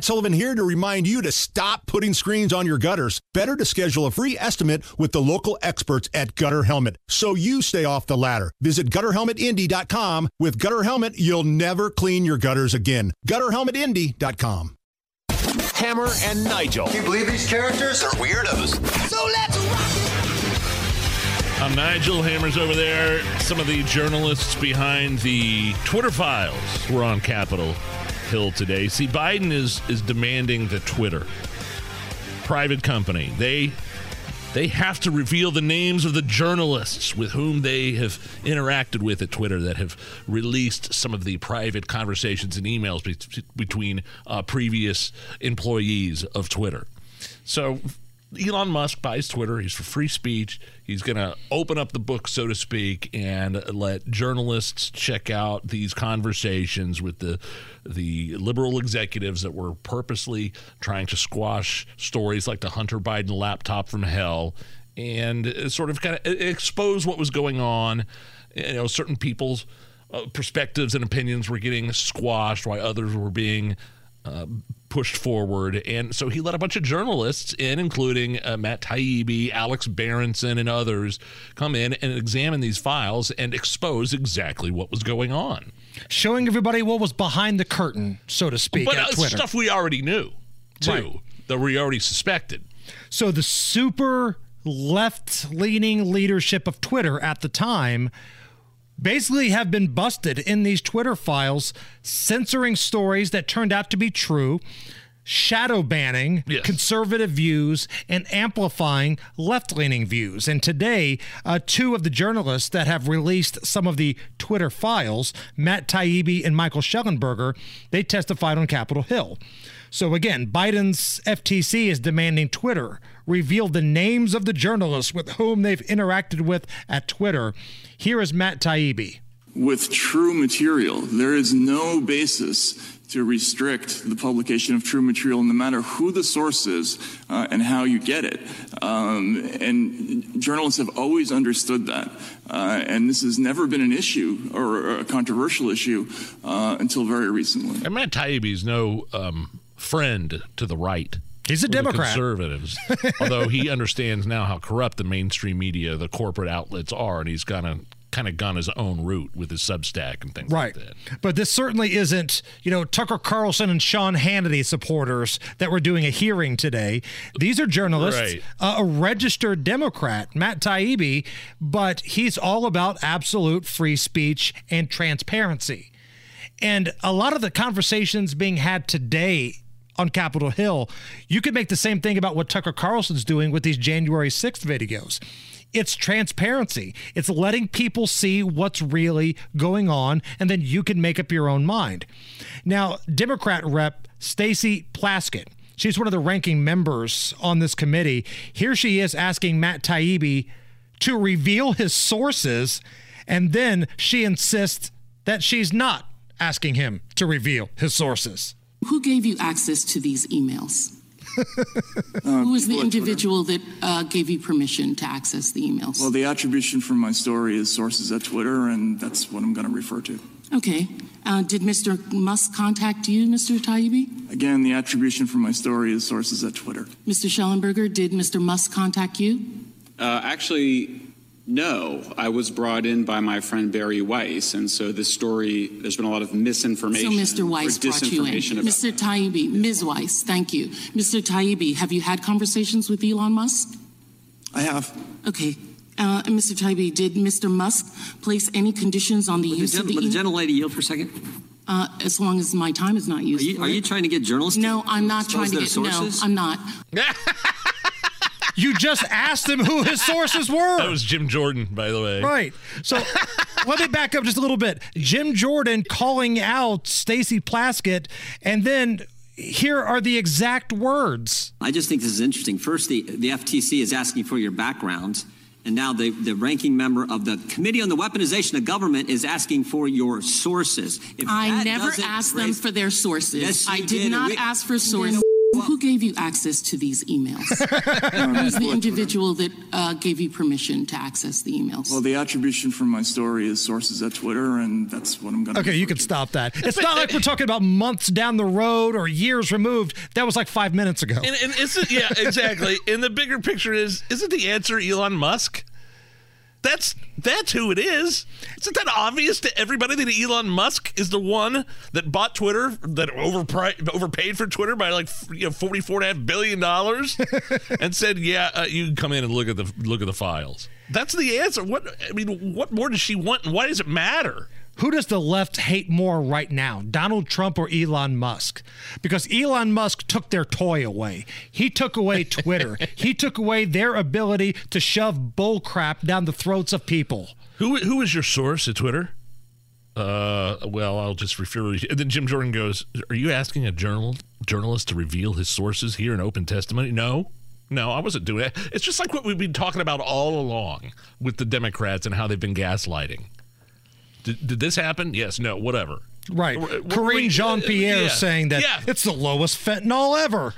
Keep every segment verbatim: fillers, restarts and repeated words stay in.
Matt Sullivan here to remind you to stop putting screens on your gutters. Better to schedule a free estimate with the local experts at Gutter Helmet so you stay off the ladder. Visit Gutter Helmet Indy dot com. With Gutter Helmet, you'll never clean your gutters again. Gutter Helmet Indy dot com. Hammer and Nigel. Can you believe these characters are weirdos? So let's rock! I'm Nigel. Hammer's over there. Some of the journalists behind the Twitter files were on Capitol Hill today. See, Biden is is demanding that Twitter, private company, they they have to reveal the names of the journalists with whom they have interacted with at Twitter that have released some of the private conversations and emails be- between uh, previous employees of Twitter. So Elon Musk buys Twitter. He's for free speech. He's going to open up the book, so to speak, and let journalists check out these conversations with the the liberal executives that were purposely trying to squash stories like the Hunter Biden laptop from hell and sort of kind of expose what was going on. You know, certain people's uh, perspectives and opinions were getting squashed while others were being Uh, pushed forward. And so he let a bunch of journalists in, including uh, Matt Taibbi, Alex Berenson, and others, come in and examine these files and expose exactly what was going on. Showing everybody what was behind the curtain, so to speak, but, at uh, Twitter. Stuff we already knew, too, right. That we already suspected. So the super left-leaning leadership of Twitter at the time basically have been busted in these Twitter files, censoring stories that turned out to be true, shadow banning yes. conservative views, and amplifying left-leaning views. And today, uh, two of the journalists that have released some of the Twitter files, Matt Taibbi and Michael Schellenberger, they testified on Capitol Hill. So again, Biden's F T C is demanding Twitter reveal the names of the journalists with whom they've interacted with at Twitter. Here is Matt Taibbi. With true material, there is no basis to restrict the publication of true material, no matter who the source is uh, and how you get it. Um, and journalists have always understood that. Uh, and this has never been an issue or a controversial issue uh, until very recently. And Matt Taibbi is no um, friend to the right. He's a Democrat. Conservatives, although he understands now how corrupt the mainstream media, the corporate outlets are, and he's going to kind of gone his own route with his Substack and things right. like that. But this certainly isn't, you know, Tucker Carlson and Sean Hannity supporters that were doing a hearing today. These are journalists, right. uh, a registered Democrat, Matt Taibbi, but he's all about absolute free speech and transparency. And a lot of the conversations being had today on Capitol Hill, you could make the same thing about what Tucker Carlson's doing with these January sixth videos. It's transparency. It's letting people see what's really going on, and then you can make up your own mind. Now, Democrat Rep. Stacey Plaskett, she's one of the ranking members on this committee. Here she is asking Matt Taibbi to reveal his sources, and then she insists that she's not asking him to reveal his sources. Who gave you access to these emails? Uh, Who was the individual that uh, gave you permission to access the emails? Well, the attribution from my story is sources at Twitter, and that's what I'm going to refer to. Okay. Uh, did Mister Musk contact you, Mister Taibbi? Again, the attribution from my story is sources at Twitter. Mister Schellenberger, did Mister Musk contact you? Uh, actually, no. I was brought in by my friend Bari Weiss, and so this story, there's been a lot of misinformation. So Mister Weiss brought you in. Mister Taibbi, Miz Weiss, thank you. Mister Taibbi, have you had conversations with Elon Musk? I have. Okay. Uh, and Mister Taibbi, did Mister Musk place any conditions on the use of the email? Would the gentlelady yield for a second? Uh, as long as my time is not used. Are you, are you trying to get journalists? No, I'm not trying to get. No, I'm not. You just asked him who his sources were. That was Jim Jordan, by the way. Right. So let me back up just a little bit. Jim Jordan calling out Stacey Plaskett, and then here are the exact words. I just think this is interesting. First, the, the F T C is asking for your background, and now the, the ranking member of the Committee on the Weaponization of Government is asking for your sources. If I never asked raise, them for their sources. Yes, I did, did not we, ask for sources. Well, who gave you access to these emails? Who's the individual that uh, gave you permission to access the emails? Well, the attribution from my story is sources at Twitter, and that's what I'm going to Okay, you can stop that. It's not like we're talking about months down the road or years removed. That was like five minutes ago. And, and isn't, yeah, exactly. And the bigger picture is, isn't the answer Elon Musk? That's that's who it is. Isn't that obvious to everybody that Elon Musk is the one that bought Twitter, that overpri- overpaid for Twitter by like you know forty-four and a half billion dollars, and said, "Yeah, uh, you can come in and look at the look at the files." That's the answer. What I mean, what more does she want, and why does it matter? Who does the left hate more right now, Donald Trump or Elon Musk? Because Elon Musk took their toy away. He took away Twitter. He took away their ability to shove bull crap down the throats of people. Who who is your source at Twitter? Uh, well, I'll just refer you. And then Jim Jordan goes, "Are you asking a journal journalist to reveal his sources here in open testimony?" No. No, I wasn't doing it. It's just like what we've been talking about all along with the Democrats and how they've been gaslighting. Did, did this happen? Yes, no, whatever. Right. Corrine Jean-Pierre uh, yeah. saying that yeah. it's the lowest fentanyl ever.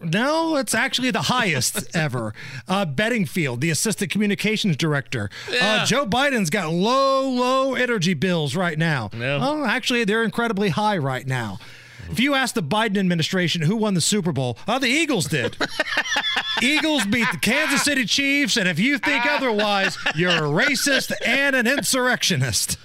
No, it's actually the highest ever. Uh, Bedingfield, the assistant communications director. Yeah. Uh, Joe Biden's got low, low energy bills right now. Yeah. Well, actually, they're incredibly high right now. If you ask the Biden administration who won the Super Bowl, oh, the Eagles did. Eagles beat the Kansas City Chiefs, and if you think otherwise, you're a racist and an insurrectionist.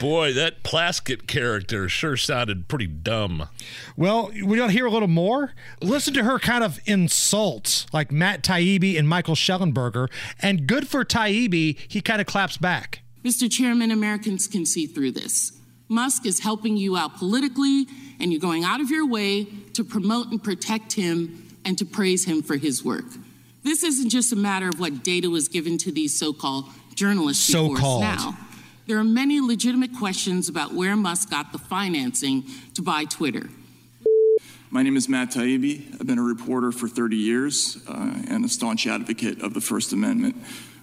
Boy, that Plaskett character sure sounded pretty dumb. Well, we don't hear a little more. Listen to her kind of insults like Matt Taibbi and Michael Schellenberger, and good for Taibbi, he kind of claps back. Mister Chairman, Americans can see through this. Musk is helping you out politically, and you're going out of your way to promote and protect him and to praise him for his work. This isn't just a matter of what data was given to these so-called journalists. So-called. Now, there are many legitimate questions about where Musk got the financing to buy Twitter. My name is Matt Taibbi. I've been a reporter for thirty years uh, and a staunch advocate of the First Amendment.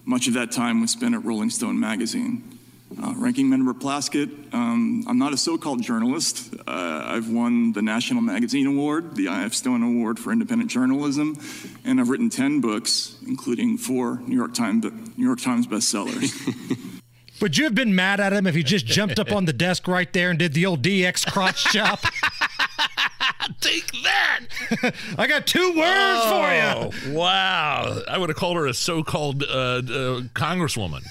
Much of that time was spent at Rolling Stone magazine. Uh, Ranking Member Plaskett, um, I'm not a so-called journalist. Uh, I've won the National Magazine Award, the I F Stone Award for Independent Journalism, and I've written ten books, including four New York Times, New York Times bestsellers. Would you have been mad at him if he just jumped up on the desk right there and did the old D X crotch chop? Take that! I got two words oh, for you. Wow! I would have called her a so-called uh, uh, congresswoman.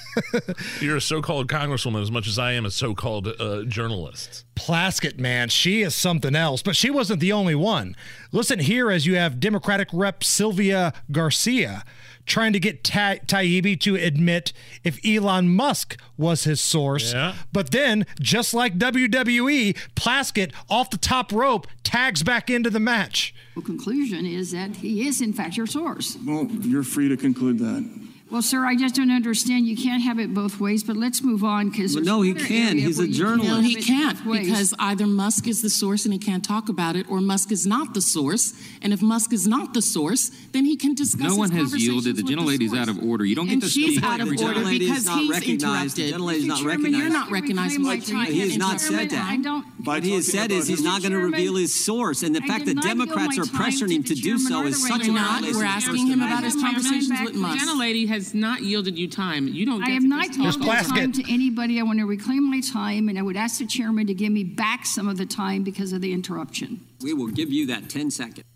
You're a so-called congresswoman as much as I am a so-called uh, journalist. Plaskett, man, she is something else. But she wasn't the only one. Listen here, as you have Democratic Rep Sylvia Garcia trying to get Ta- Taibbi to admit if Elon Musk was his source. Yeah. But then, just like W W E, Plaskett, off the top rope, tags back into the match. Well, conclusion is that he is, in fact, your source. Well, you're free to conclude that. Well, sir, I just don't understand. You can't have it both ways, but let's move on. because well, No, he can. He's a journalist. No, he can't, because either Musk is the source and he can't talk about it, or Musk is not the source. And if Musk is not the source, then he can discuss his conversations with the source. No one has yielded. The gentlelady's out of order. You don't get to speak. And she's out of order because he's interrupted. The gentlelady's not recognized. You're not recognized. He has not said that. What he has said is he's not going to reveal his source. And the fact that Democrats are pressuring him to do so is such a violation. We're asking him about his conversations with Musk. The gentlelady has not yielded you time. You don't get I have not yielded time to anybody. I want to reclaim my time, and I would ask the chairman to give me back some of the time because of the interruption. We will give you that ten seconds.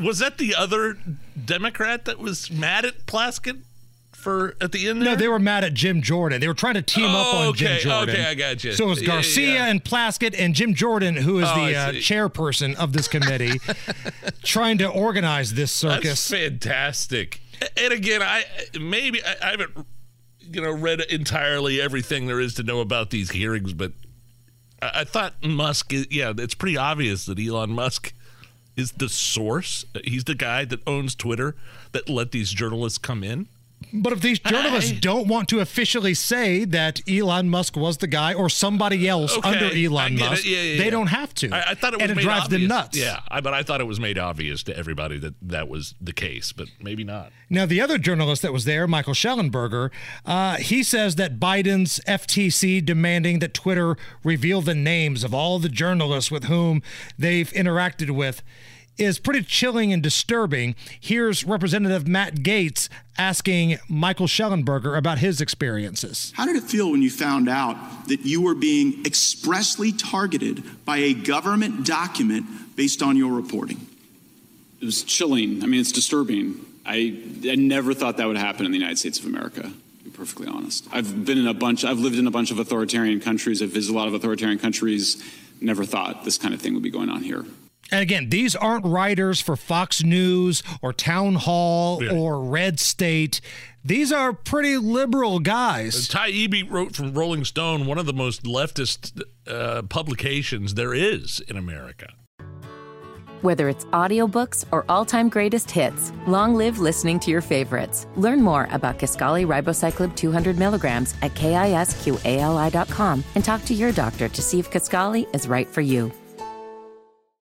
Was that the other Democrat that was mad at Plaskett for at the end there? No, they were mad at Jim Jordan. They were trying to team oh, up on okay, Jim Jordan. Okay, I got you. So it was Garcia yeah, yeah. and Plaskett and Jim Jordan, who is oh, the uh, chairperson of this committee, trying to organize this circus. That's fantastic. And again, I maybe I, I haven't you know read entirely everything there is to know about these hearings, but I, I thought Musk. Is, yeah, it's pretty obvious that Elon Musk is the source. He's the guy that owns Twitter that let these journalists come in. But if these journalists I, don't want to officially say that Elon Musk was the guy or somebody else okay, under Elon Musk, yeah, yeah, they yeah. don't have to. I, I thought it was and made it drives obvious. them nuts. Yeah, I, but I thought it was made obvious to everybody that that was the case, but maybe not. Now, the other journalist that was there, Michael Schellenberger, uh, he says that Biden's F T C demanding that Twitter reveal the names of all the journalists with whom they've interacted with is pretty chilling and disturbing. Here's Representative Matt Gaetz asking Michael Schellenberger about his experiences. How did it feel when you found out that you were being expressly targeted by a government document based on your reporting? It was chilling. I mean, it's disturbing. I, I never thought that would happen in the United States of America, to be perfectly honest. I've been in a bunch, I've lived in a bunch of authoritarian countries. I've visited a lot of authoritarian countries. Never thought this kind of thing would be going on here. And again, these aren't writers for Fox News or Town Hall really? or Red State. These are pretty liberal guys. Taibbi wrote from Rolling Stone, one of the most leftist uh, publications there is in America. Whether it's audiobooks or all-time greatest hits, long live listening to your favorites. Learn more about Kiskali Ribocyclib two hundred milligrams at K I S Q A L I dot com and talk to your doctor to see if Kiskali is right for you.